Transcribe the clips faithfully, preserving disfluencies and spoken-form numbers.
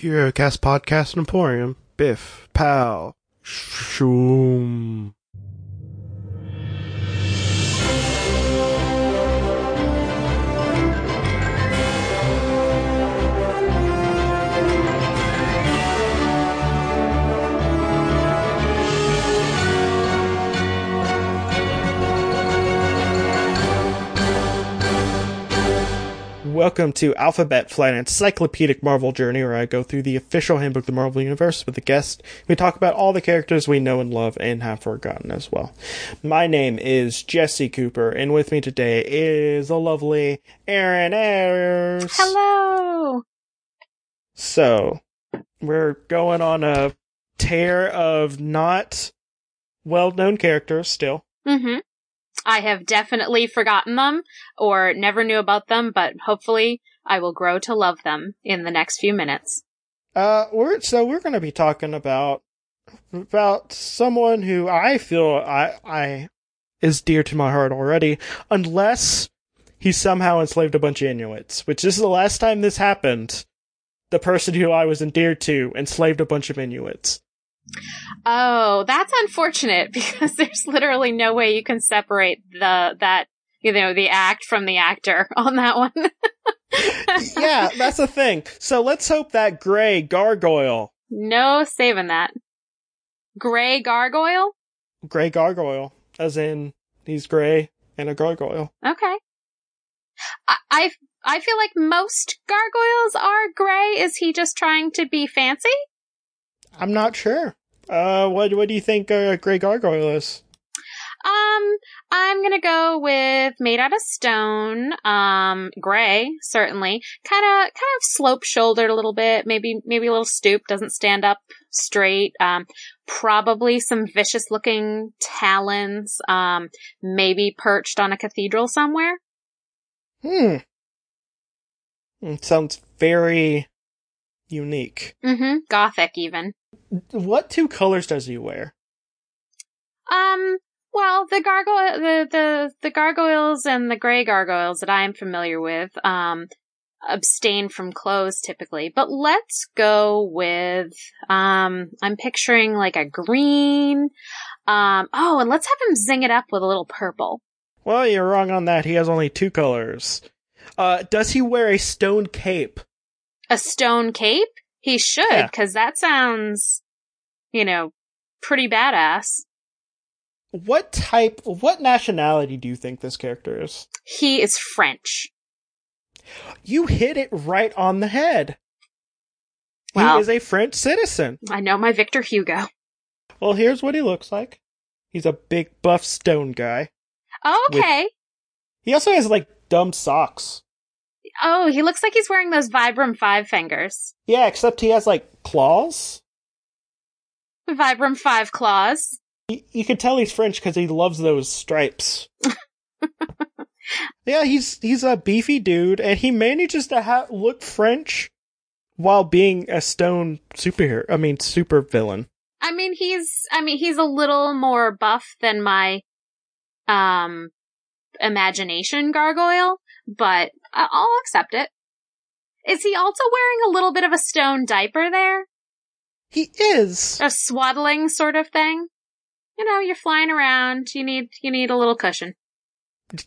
KuroCast Podcast Emporium. Biff. Pow. Shoom. Welcome to Alphabet Flight, an encyclopedic Marvel journey where I go through the official handbook of the Marvel Universe with a guest. We talk about all the characters we know and love and have forgotten as well. My name is Jesse Cooper, and with me today is the lovely Erin Ayers. Hello! So, we're going on a tear of not well-known characters still. Mm-hmm. I have definitely forgotten them or never knew about them, but hopefully I will grow to love them in the next few minutes. Uh, we're, so we're going to be talking about about someone who I feel I, I is dear to my heart already, unless he somehow enslaved a bunch of Inuits, which this is the last time this happened. The person who I was endeared to enslaved a bunch of Inuits. Oh, that's unfortunate, because there's literally no way you can separate the that you know the act from the actor on that one. Yeah, that's the thing. So let's hope that Gray Gargoyle. No saving that. Gray Gargoyle? Gray Gargoyle, as in he's gray and a gargoyle. Okay. I I, I feel like most gargoyles are gray. Is he just trying to be fancy? I'm not sure. Uh, what what do you think uh, Gray Gargoyle is? Um, I'm gonna go with made out of stone. Um, gray certainly, kind of kind of slope shouldered a little bit. Maybe maybe a little stoop. Doesn't stand up straight. Um, probably some vicious looking talons. Um, maybe perched on a cathedral somewhere. Hmm. It sounds very unique. Mm-hmm. Gothic even. What two colors does he wear? Um, well, the gargoyle, the, the, the gargoyles and the gray gargoyles that I am familiar with, um, abstain from clothes typically, but let's go with, um, I'm picturing like a green, um, oh, and let's have him zing it up with a little purple. Well, you're wrong on that. He has only two colors. Uh, does he wear a stone cape? A stone cape? He should, because yeah. That sounds, you know, pretty badass. What type, what nationality do you think this character is? He is French. You hit it right on the head. Well, he is a French citizen. I know my Victor Hugo. Well, here's what he looks like. He's a big, buff stone guy. Oh, okay. With... He also has, like, dumb socks. Oh, he looks like he's wearing those Vibram Five fingers. Yeah, except he has, like, claws. Vibram Five claws. You, you can tell he's French because he loves those stripes. Yeah, he's he's a beefy dude, and he manages to ha- look French while being a stone superhero. I mean, super villain. I mean, he's I mean he's a little more buff than my um imagination gargoyle, but I'll accept it. Is he also wearing a little bit of a stone diaper there? He is. A swaddling sort of thing. You know, you're flying around. You need you need a little cushion.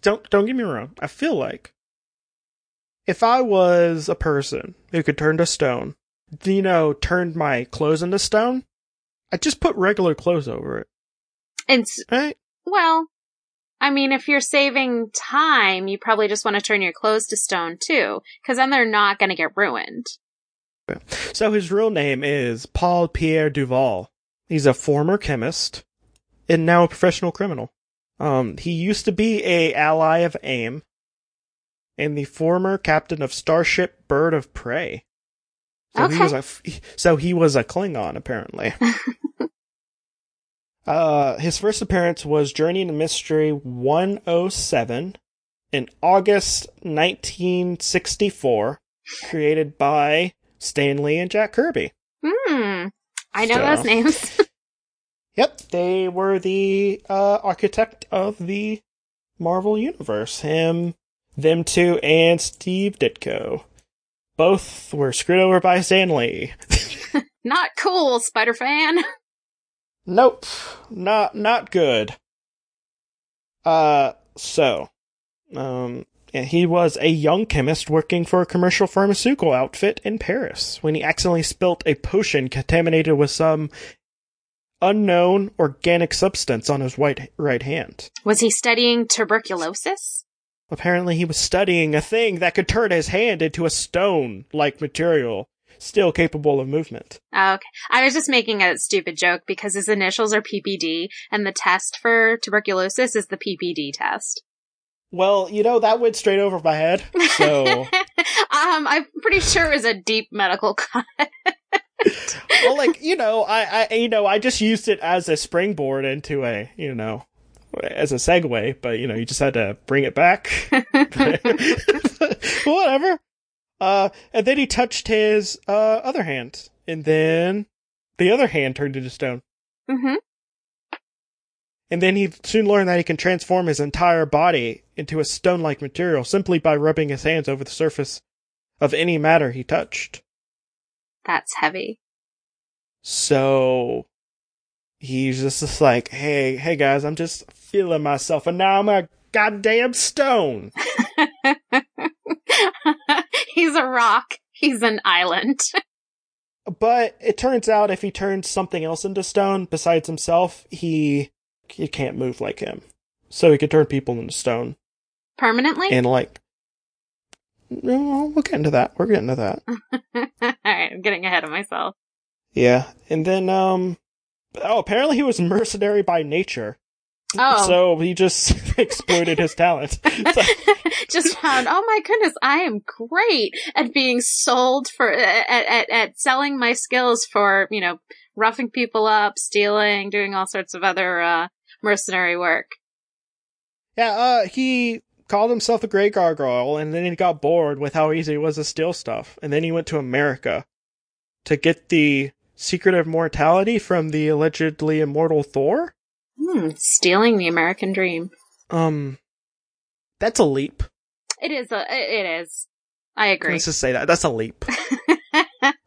Don't don't get me wrong. I feel like if I was a person who could turn to stone, you know, turned my clothes into stone, I'd just put regular clothes over it. And right? Well, I mean, if you're saving time, you probably just want to turn your clothes to stone, too, because then they're not going to get ruined. So his real name is Paul Pierre Duval. He's a former chemist and now a professional criminal. Um, he used to be a ally of AIM and the former captain of Starship Bird of Prey. So okay. He was a, so he was a Klingon, apparently. Uh, his first appearance was Journey into Mystery one oh seven in August nineteen sixty-four, created by Stan Lee and Jack Kirby. Hmm. I know so, those names. Yep. They were the, uh, architect of the Marvel Universe. Him, them two, and Steve Ditko. both were screwed over by Stan Lee. Not cool, Spider-Fan. Nope. Not not good. Uh, so, um, and he was a young chemist working for a commercial pharmaceutical outfit in Paris when he accidentally spilt a potion contaminated with some unknown organic substance on his white right hand. Was he studying tuberculosis? Apparently he was studying a thing that could turn his hand into a stone-like material, still capable of movement. Okay. I was just making a stupid joke because his initials are P P D, and the test for tuberculosis is the P P D test. Well, you know, that went straight over my head, so... um, I'm pretty sure it was a deep medical cut. Well, like, you know, I, I, you know, I just used it as a springboard into a, you know... as a segue, but, you know, you just had to bring it back. Whatever. Uh, and then he touched his uh, other hand, and then the other hand turned into stone. Mm-hmm. And then he soon learned that he can transform his entire body into a stone-like material simply by rubbing his hands over the surface of any matter he touched. That's heavy. So... he's just, just like, hey, hey guys, I'm just feeling myself, and now I'm a goddamn stone. He's a rock. He's an island. But it turns out if he turns something else into stone besides himself, he, he can't move like him. So he can turn people into stone. Permanently? And like, no, we'll get into that. We're getting to that. All right, I'm getting ahead of myself. Yeah, and then, um... oh, apparently he was mercenary by nature. Oh. So he just exploited his talent. So. Just found, oh my goodness, I am great at being sold for, at, at, at selling my skills for, you know, roughing people up, stealing, doing all sorts of other uh, mercenary work. Yeah, uh, he called himself the Gray Gargoyle, and then he got bored with how easy it was to steal stuff. And then he went to America to get the... secret of mortality from the allegedly immortal Thor? Hmm, stealing the American dream. Um, that's a leap. It is, a, it is. I agree. Let's just say that. That's a leap.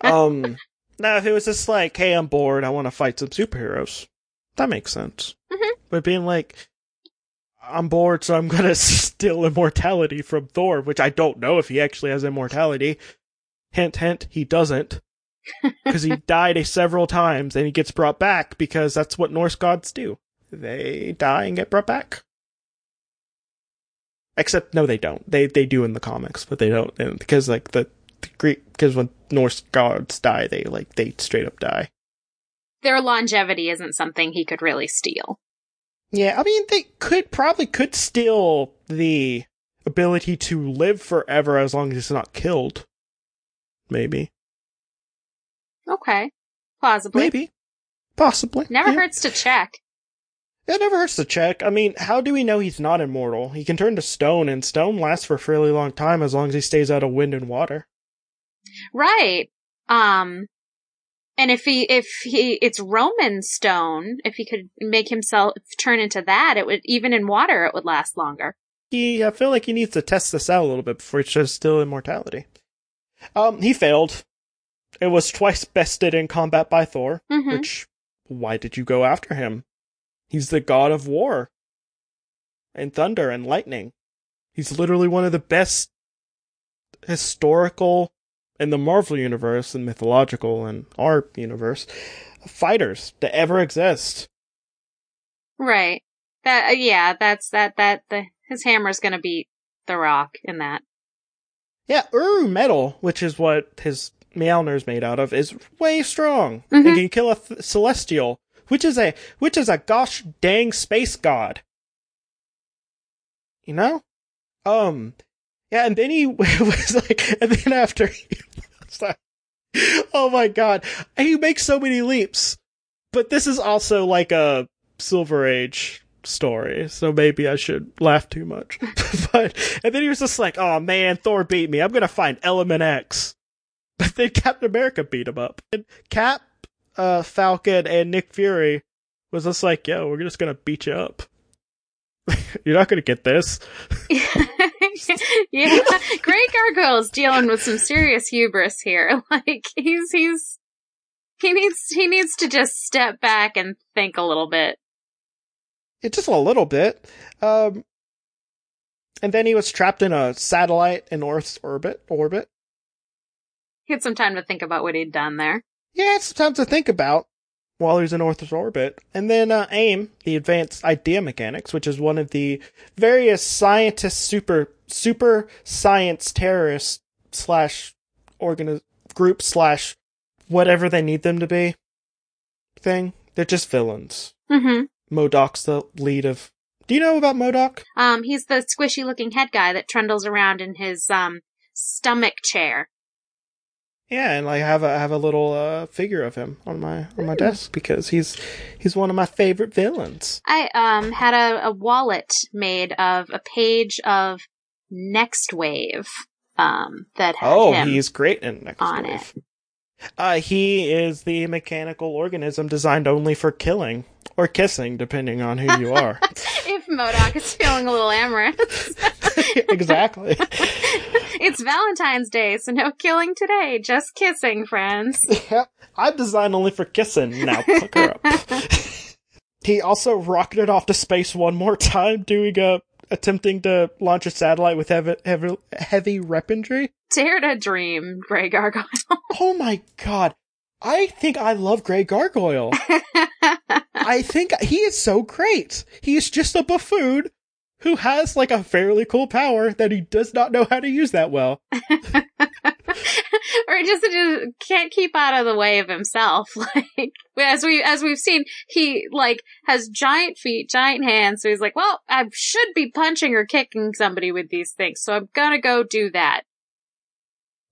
um, now if it was just like, hey, I'm bored, I want to fight some superheroes. That makes sense. Mm-hmm. But being like, I'm bored, so I'm gonna steal immortality from Thor, which I don't know if he actually has immortality. Hint, hint, he doesn't. Because he died several times and he gets brought back because that's what Norse gods do. They die and get brought back. Except, no, they don't. They they do in the comics, but they don't. And because, like, the, the Greek, because when Norse gods die, they, like, they straight up die. Their longevity isn't something he could really steal. Yeah, I mean, they could probably could steal the ability to live forever as long as it's not killed. Maybe. Okay. Plausibly. Maybe. Possibly. Never yeah. hurts to check. It never hurts to check. I mean, how do we know he's not immortal? He can turn to stone, and stone lasts for a fairly long time as long as he stays out of wind and water. Right. Um, and if he, if he, it's Roman stone, if he could make himself turn into that, it would, even in water, it would last longer. He, I feel like he needs to test this out a little bit before he shows still immortality. Um, he failed. It was twice bested in combat by Thor, mm-hmm. which, why did you go after him? He's the god of war and thunder and lightning. He's literally one of the best historical, in the Marvel universe and mythological and our universe, fighters to ever exist. Right. That yeah, that's that, that, the, his hammer's gonna beat the rock in that. Yeah, Uru metal, which is what his... Mjolnir's made out of, is way strong. Mm-hmm. And can kill a th- celestial, which is a which is a gosh dang space god. You know? Um, yeah, and then he was like, and then after he was like, oh my god, he makes so many leaps. But this is also like a Silver Age story, so maybe I should laugh too much. But, and then he was just like, oh man, Thor beat me, I'm gonna find Element X. But then Captain America beat him up. And Cap, uh, Falcon, and Nick Fury was just like, yo, we're just gonna beat you up. You're not gonna get this. Yeah, Gray Gargoyle's dealing with some serious hubris here. Like, he's he's he needs he needs to just step back and think a little bit. Yeah, just a little bit. Um, and then he was trapped in a satellite in Earth's orbit. Orbit. He had some time to think about what he'd done there. Yeah, it's some time to think about while he's in Earth's orbit. And then uh, AIM, the Advanced Idea Mechanics, which is one of the various scientist super super science terrorist slash organi- group slash whatever they need them to be thing. They're just villains. Mm-hmm. MODOK's the lead of... Do you know about MODOK? Um, he's the squishy-looking head guy that trundles around in his um stomach chair. Yeah, and like, I have a have a little uh, figure of him on my on my mm. desk because he's he's one of my favorite villains. I um had a, a wallet made of a page of Next Wave um that had oh him he's great in Next on Wave. It. Uh, he is the mechanical organism designed only for killing or kissing, depending on who you are. If MODOK is feeling a little amorous. Exactly. It's Valentine's Day, so no killing today, just kissing, friends. Yeah, I'm designed only for kissing. Now, hook her up. He also rocketed off to space one more time, doing a attempting to launch a satellite with heavy heavy, heavy weaponry. Dare to dream, Gray Gargoyle. Oh my god. I think I love Gray Gargoyle. I think he is so great. He is just a buffoon who has, like, a fairly cool power that he does not know how to use that well. Or just, just can't keep out of the way of himself. Like, as we as we've seen, he like has giant feet, giant hands. So he's like, well, I should be punching or kicking somebody with these things, so I'm gonna go do that.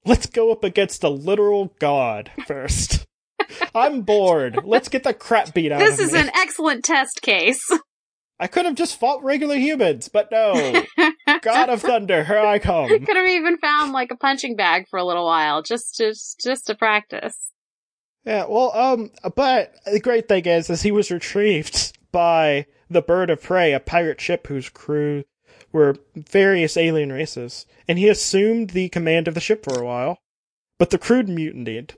Let's go up against a literal god first. I'm bored. Let's get the crap beat out of me. This is an excellent test case. I could have just fought regular humans, but no. God of Thunder, here I come. Could have even found, like, a punching bag for a little while, just to, just to practice. Yeah, well, um, but the great thing is, is he was retrieved by the Bird of Prey, a pirate ship whose crew were various alien races, and he assumed the command of the ship for a while, but the crew mutinied.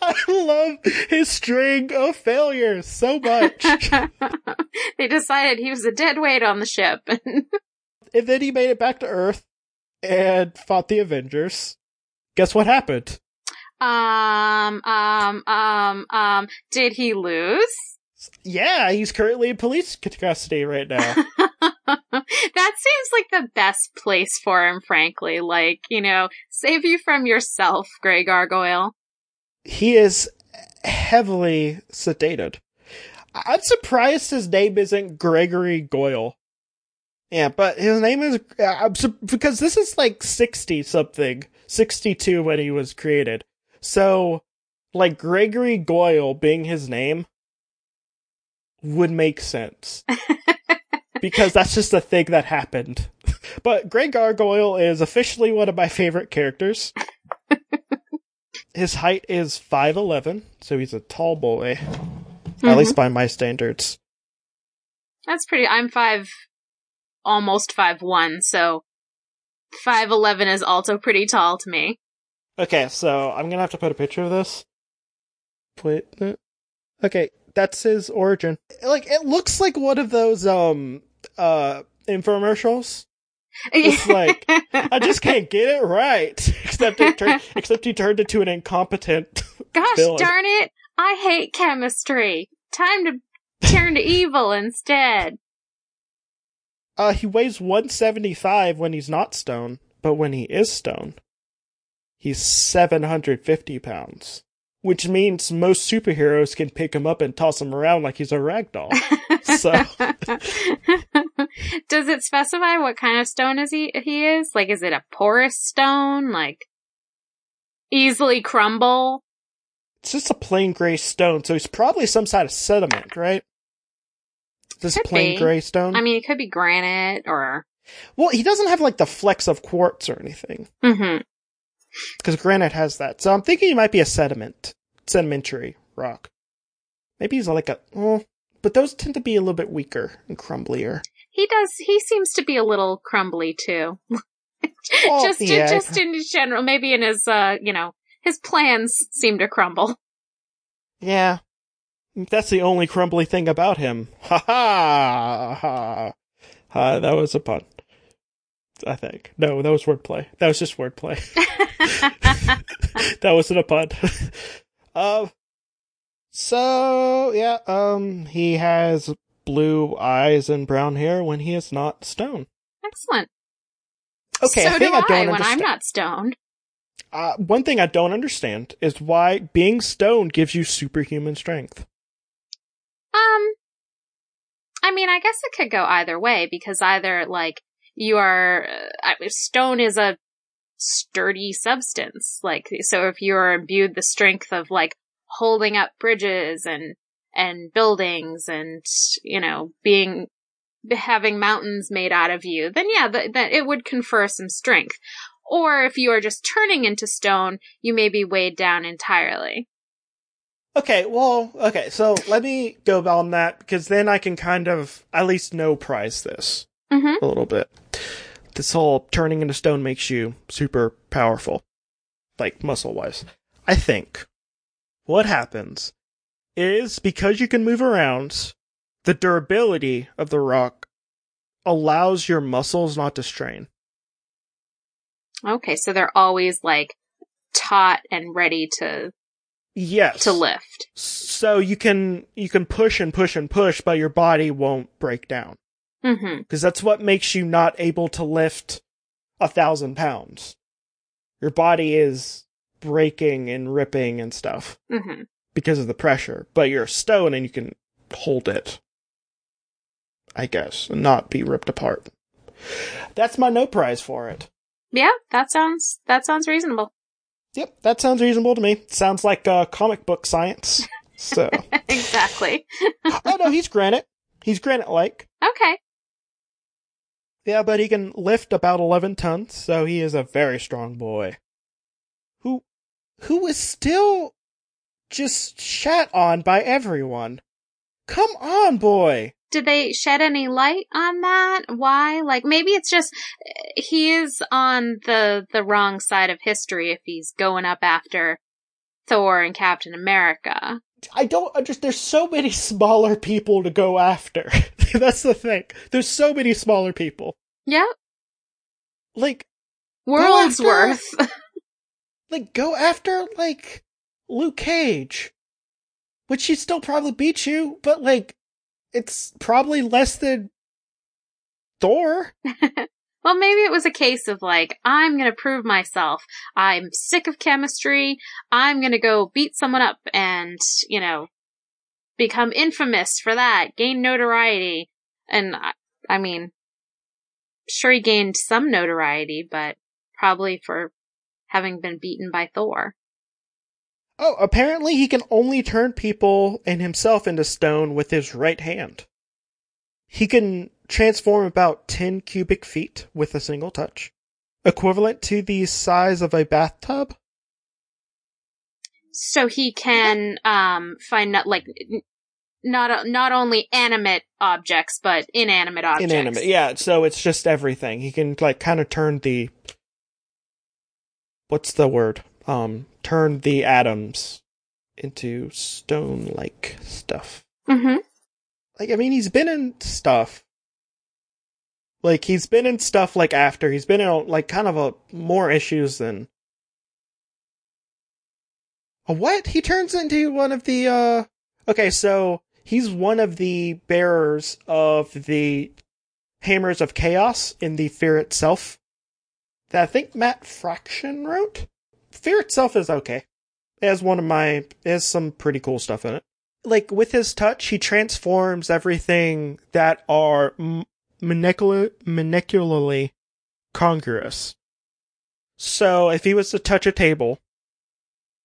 I love his string of failures so much. They decided he was a dead weight on the ship. And then he made it back to Earth and fought the Avengers. Guess what happened? Um, um, um, um, did he lose? Yeah, he's currently in police custody right now. That seems like the best place for him, frankly. Like, you know, save you from yourself, Gray Gargoyle. He is heavily sedated. I'm surprised his name isn't Gregory Goyle. Yeah, but his name is... I'm su- because this is like sixty-something. sixty-two when he was created. So, like, Gregory Goyle being his name would make sense. Because that's just a thing that happened. But Gray Gargoyle is officially one of my favorite characters. His height is five eleven, so he's a tall boy. Mm-hmm. At least by my standards. That's pretty... I'm five... almost five one, so... five eleven is also pretty tall to me. Okay, so I'm gonna have to put a picture of this. Wait... Okay, that's his origin. Like, it looks like one of those, um... uh... infomercials. It's like, I just can't get it right. Except it tur- except he turned into an incompetent Gosh villain. Darn it! I hate chemistry. Time to turn to evil instead. Uh, he weighs one seventy-five when he's not stone, but when he is stone, he's seven hundred fifty pounds. Which means most superheroes can pick him up and toss him around like he's a ragdoll. So, does it specify what kind of stone is he? He is like, is it a porous stone? Like, easily crumble? It's just a plain gray stone, so he's probably some sort of sediment, right? This could plain be. Gray stone. I mean, it could be granite or. Well, he doesn't have like the flecks of quartz or anything. Mm-hmm. Because granite has that. So I'm thinking he might be a sediment. Sedimentary rock. Maybe he's like a... Oh, but those tend to be a little bit weaker and crumblier. He he does, he seems to be a little crumbly too. Oh, just, yeah. just in general, maybe in his, uh, you know, his plans seem to crumble. Yeah. That's the only crumbly thing about him. Ha ha! Ha! Uh, that was a pun. I think. No, that was wordplay. That was just wordplay. That wasn't a pun. uh, so, yeah, um, he has blue eyes and brown hair when he is not stoned. Excellent. Okay, so I think do I, I don't when understand. I'm not stoned. Uh, one thing I don't understand is why being stoned gives you superhuman strength. Um, I mean, I guess it could go either way, because either, like, you are, uh, stone is a sturdy substance, like, so if you're imbued the strength of, like, holding up bridges and, and buildings and, you know, being, having mountains made out of you, then yeah, that th- it would confer some strength. Or if you are just turning into stone, you may be weighed down entirely. Okay, well, okay, so let me go on that, because then I can kind of at least no prize this mm-hmm. a little bit. This whole turning into stone makes you super powerful, like muscle-wise. I think what happens is, because you can move around, the durability of the rock allows your muscles not to strain. Okay, so they're always, like, taut and ready to yes. to lift. So you can you can push and push and push, but your body won't break down. Mm-hmm. Because that's what makes you not able to lift a thousand pounds. Your body is breaking and ripping and stuff mm-hmm. because of the pressure. But you're a stone and you can hold it, I guess, and not be ripped apart. That's my no prize for it. Yeah, that sounds that sounds reasonable. Yep, that sounds reasonable to me. Sounds like uh, comic book science. So exactly. Oh no, he's granite. He's granite-like. Okay. Yeah, but he can lift about eleven tons, so he is a very strong boy. Who, who is still just shat on by everyone. Come on, boy. Did they shed any light on that? Why? Like, maybe it's just he is on the the wrong side of history if he's going up after Thor and Captain America. I don't understand. There's so many smaller people to go after. That's the thing. There's so many smaller people. Yep. Like, world's after, worth. Like, go after, like, Luke Cage. Which he still probably beat you, but, like, it's probably less than Thor. Well, maybe it was a case of, like, I'm going to prove myself. I'm sick of chemistry. I'm going to go beat someone up and, you know, become infamous for that. Gain notoriety. And, I, I mean, sure he gained some notoriety, but probably for having been beaten by Thor. Oh, apparently he can only turn people and himself into stone with his right hand. He can transform about ten cubic feet with a single touch, equivalent to the size of a bathtub. So he can um, find not like not not only animate objects but inanimate objects. Inanimate, yeah. So it's just everything. He can like kind of turn the what's the word? Um, turn the atoms into stone-like stuff. Mm-hmm. Like, I mean, he's been in stuff. Like, he's been in stuff, like, after. He's been in, like, kind of a more issues than... A what? He turns into one of the, uh... Okay, so, he's one of the bearers of the Hammers of Chaos in the Fear Itself that I think Matt Fraction wrote? Fear Itself is okay. It has one of my... It has some pretty cool stuff in it. Like, with his touch, he transforms everything that are m- molecul- molecularly congruous. So, if he was to touch a table,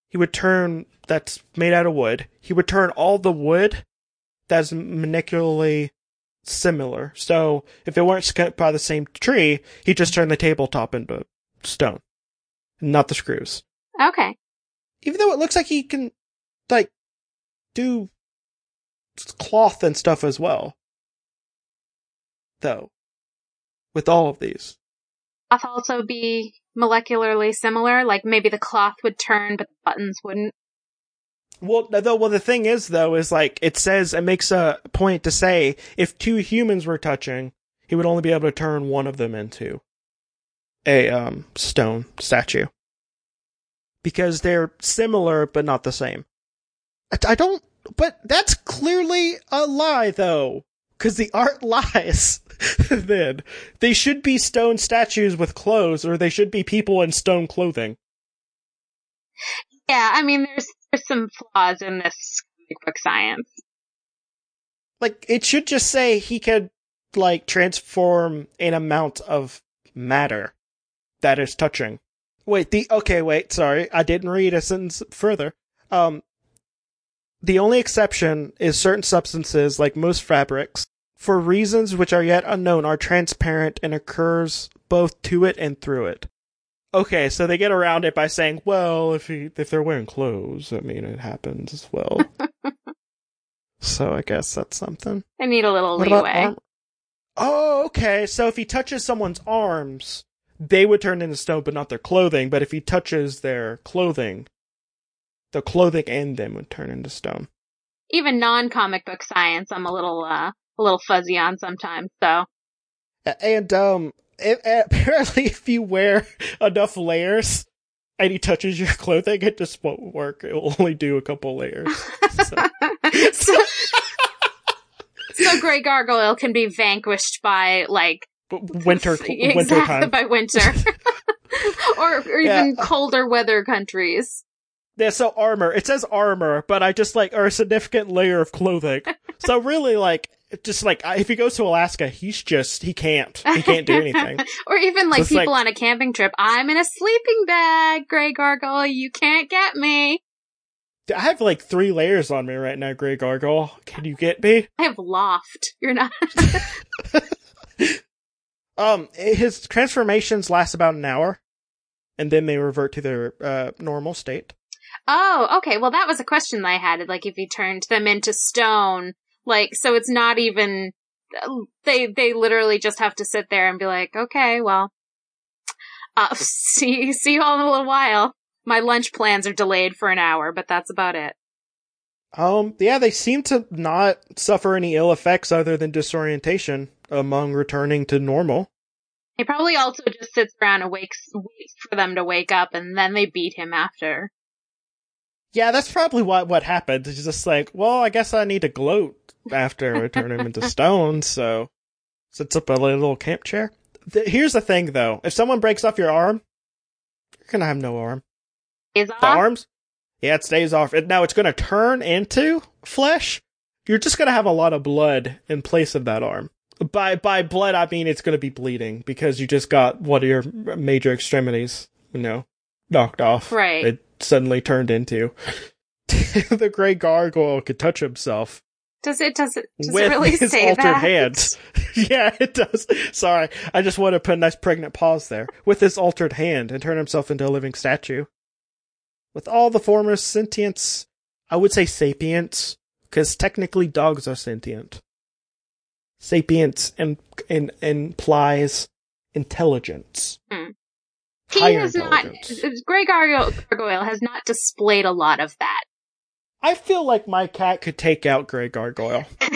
he would turn... That's made out of wood. He would turn all the wood that's molecularly similar. So, if it weren't cut by the same tree, he'd just turn the tabletop into stone. Not the screws. Okay. Even though it looks like he can, like, do cloth and stuff as well. Though. with all of these. Cloth also be molecularly similar? Like, maybe the cloth would turn, but the buttons wouldn't? Well, though, well, the thing is, though, is, like, it says, it makes a point to say, if two humans were touching, he would only be able to turn one of them into a um, stone statue. Because they're similar, but not the same. I don't... But that's clearly a lie, though. Because the art lies, then. They should be stone statues with clothes, or they should be people in stone clothing. Yeah, I mean, there's there's some flaws in this comic book science. Like, it should just say he could, like, transform an amount of matter that is touching. Wait, the... Okay, wait, sorry. I didn't read a sentence further. Um... The only exception is certain substances, like most fabrics, for reasons which are yet unknown, are transparent and occurs both to it and through it. Okay, so they get around it by saying, well, if he, if they're wearing clothes, I mean, it happens as well. So I guess that's something. I need a little what leeway. Oh, okay, so if he touches someone's arms, they would turn into stone, but not their clothing. But if he touches their clothing... the clothing and them would turn into stone. Even non-comic book science, I'm a little, uh, a little fuzzy on sometimes, so. And, um, it, apparently if you wear enough layers and he touches your clothing, it just won't work. It will only do a couple layers. So, so, so Gray Gargoyle can be vanquished by, like... Winter, exactly, winter time. By winter. or or even yeah. colder weather countries. Yeah, so armor. It says armor, but I just, like, or a significant layer of clothing. So really, like, just, like, if he goes to Alaska, he's just, he can't. He can't do anything. Or even, like, so people like, on a camping trip, I'm in a sleeping bag, Gray Gargoyle, you can't get me. I have, like, three layers on me right now, Gray Gargoyle. Can you get me? I have loft. You're not. um, his transformations last about an hour, and then they revert to their uh, normal state. Oh, okay. Well, that was a question that I had. Like, if he turned them into stone, like, so it's not even, they, they literally just have to sit there and be like, okay, well, uh, see, see you all in a little while. My lunch plans are delayed for an hour, but that's about it. Um, yeah, they seem to not suffer any ill effects other than disorientation among returning to normal. He probably also just sits around and wakes, waits for them to wake up, and then they beat him after. Yeah, that's probably what what happened. It's just like, well, I guess I need to gloat after I turn him into stone, so sits up a little camp chair. Th- here's the thing, though. If someone breaks off your arm, you're going to have no arm. Is off? The arms? Yeah, it stays off. It, now, it's going to turn into flesh. You're just going to have a lot of blood in place of that arm. By by blood, I mean it's going to be bleeding, because you just got one of your major extremities, you know, knocked off. Right. It, suddenly turned into the Gray Gargoyle could touch himself. Does it? Does it? Does it really his say altered that? Hands. Yeah, it does. Sorry, I just want to put a nice pregnant pause there. With his altered hand and turn himself into a living statue. With all the former sentience, I would say sapience, because technically dogs are sentient. Sapience and and implies intelligence. Hmm. He has not, Gray Gargoyle has not displayed a lot of that. I feel like my cat could take out Gray Gargoyle. Are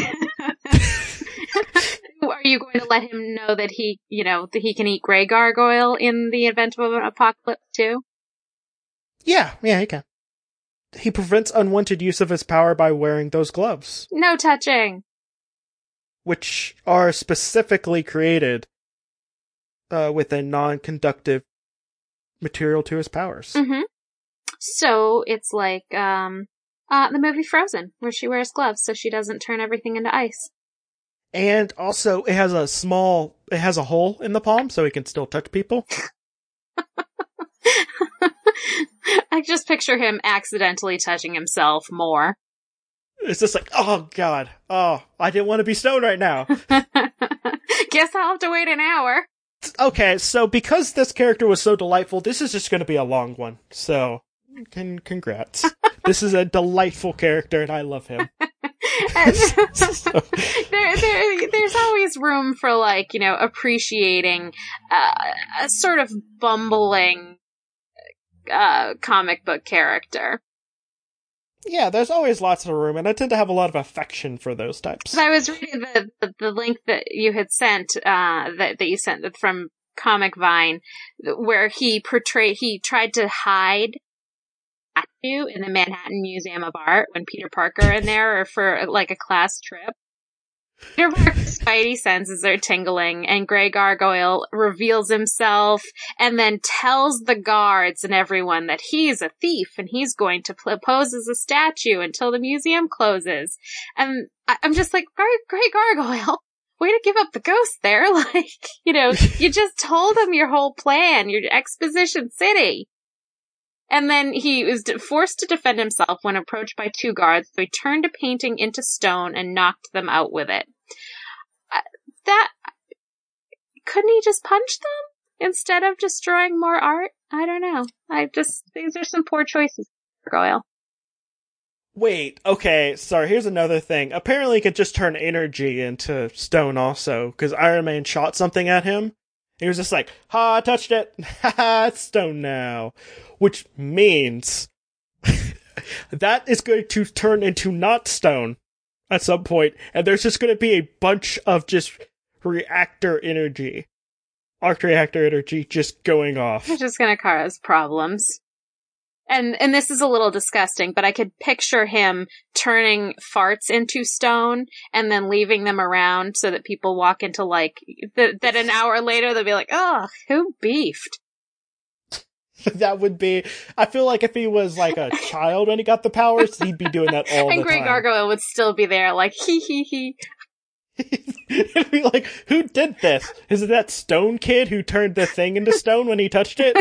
you going to let him know that he, you know, that he can eat Gray Gargoyle in the event of an apocalypse too? Yeah, yeah, he can. He prevents unwanted use of his power by wearing those gloves. No touching. Which are specifically created uh, with a non-conductive material to his powers. Mm-hmm. So it's like um, uh, the movie Frozen, where she wears gloves so she doesn't turn everything into ice. And also, it has a small, it has a hole in the palm, so he can still touch people. I just picture him accidentally touching himself more. It's just like, oh god, oh, I didn't want to be stoned right now. Guess I'll have to wait an hour. Okay, so because this character was so delightful, this is just going to be a long one. So, congrats. This is a delightful character, and I love him. so, there, there, there's always room for, like, you know, appreciating uh, a sort of bumbling uh, comic book character. Yeah, there's always lots of room, and I tend to have a lot of affection for those types. I was reading the, the, the link that you had sent, uh, that, that you sent from Comic Vine, where he portrayed, he tried to hide a statue in the Manhattan Museum of Art when Peter Parker in there, or for, like, a class trip. Peter Parker's spidey senses are tingling, and Gray Gargoyle reveals himself and then tells the guards and everyone that he's a thief and he's going to pl- pose as a statue until the museum closes. And I- I'm just like, Gray Gargoyle, way to give up the ghost there. Like, you know, you just told him your whole plan, your exposition city. And then he was forced to defend himself when approached by two guards, so he turned a painting into stone and knocked them out with it. Uh, that, couldn't he just punch them instead of destroying more art? I don't know. I just, these are some poor choices, Gargoyle. Wait, okay, sorry, here's another thing. Apparently he could just turn energy into stone also, because Iron Man shot something at him. He was just like, ha, I touched it. Ha ha, it's stone now. Which means that is going to turn into not stone at some point, and there's just going to be a bunch of just reactor energy, arc reactor energy just going off. It's just going to cause problems. And and this is a little disgusting, but I could picture him turning farts into stone and then leaving them around so that people walk into, like, th- that an hour later they'll be like, oh, who beefed? That would be, I feel like if he was, like, a child when he got the powers, he'd be doing that all the time. And Green Gargoyle would still be there, like, hee hee hee. It'd be like, who did this? Is it that stone kid who turned the thing into stone when he touched it?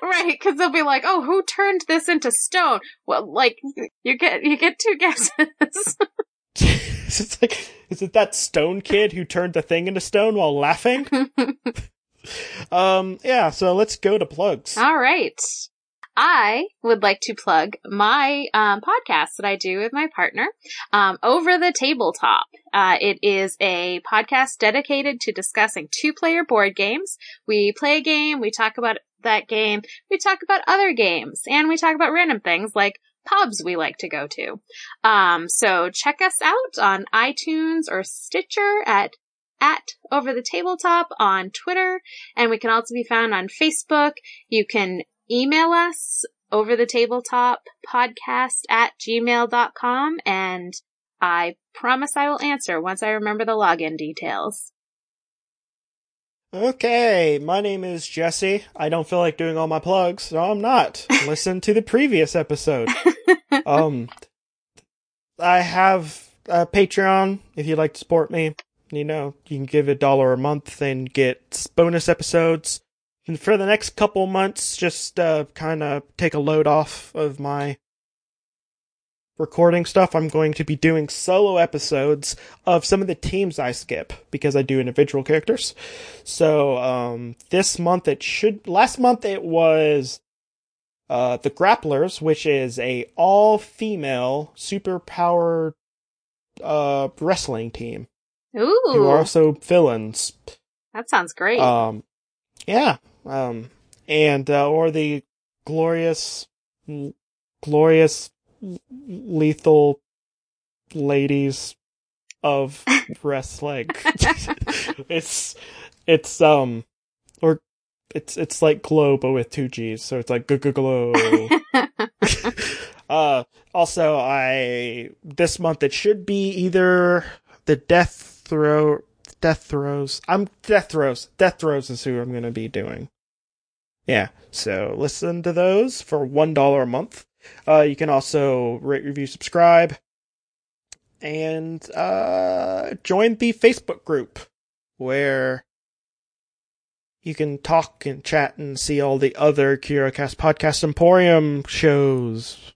Right, because they'll be like, oh, who turned this into stone? Well, like, you get you get two guesses. It's like, is it that stone kid who turned the thing into stone while laughing? um, yeah, so let's go to plugs. All right. I would like to plug my um, podcast that I do with my partner, um, Over the Tabletop. Uh, it is a podcast dedicated to discussing two-player board games. We play a game, we talk about that game, we talk about other games, and we talk about random things like pubs we like to go to. Um, so check us out on iTunes or Stitcher at at Over the Tabletop on Twitter, and we can also be found on Facebook. You can email us overthetabletop podcast at gmail dot com, and I promise I will answer once I remember the login details. Okay, my name is Jesse. I don't feel like doing all my plugs, so I'm not. Listen to the previous episode. um, I have a Patreon if you'd like to support me. You know, you can give a dollar a month and get bonus episodes. And for the next couple months, just uh, kind of take a load off of my recording stuff. I'm going to be doing solo episodes of some of the teams I skip because I do individual characters. So um, this month it should... Last month it was uh, The Grapplers, which is a all-female superpower uh, wrestling team. Ooh! Who are also villains. That sounds great. Um, yeah. Um, and, uh, or the glorious, l- glorious l- lethal ladies of wrestling. it's, it's, um, or it's, it's like glow, but with two G's. So it's like glow. uh, also I, this month it should be either the death throw, Death Throes. I'm Death Throes. Death Throes is who I'm going to be doing. Yeah. So listen to those for one dollar a month. Uh, you can also rate, review, subscribe. And uh, join the Facebook group where you can talk and chat and see all the other KuroCast Podcast Emporium shows.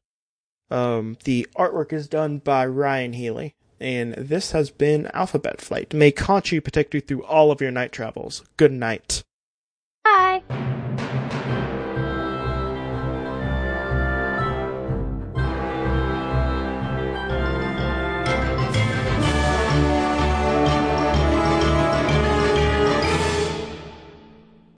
Um, the artwork is done by Ryan Healy. And this has been Alphabet Flight. May Kanchi protect you through all of your night travels. Good night. Bye.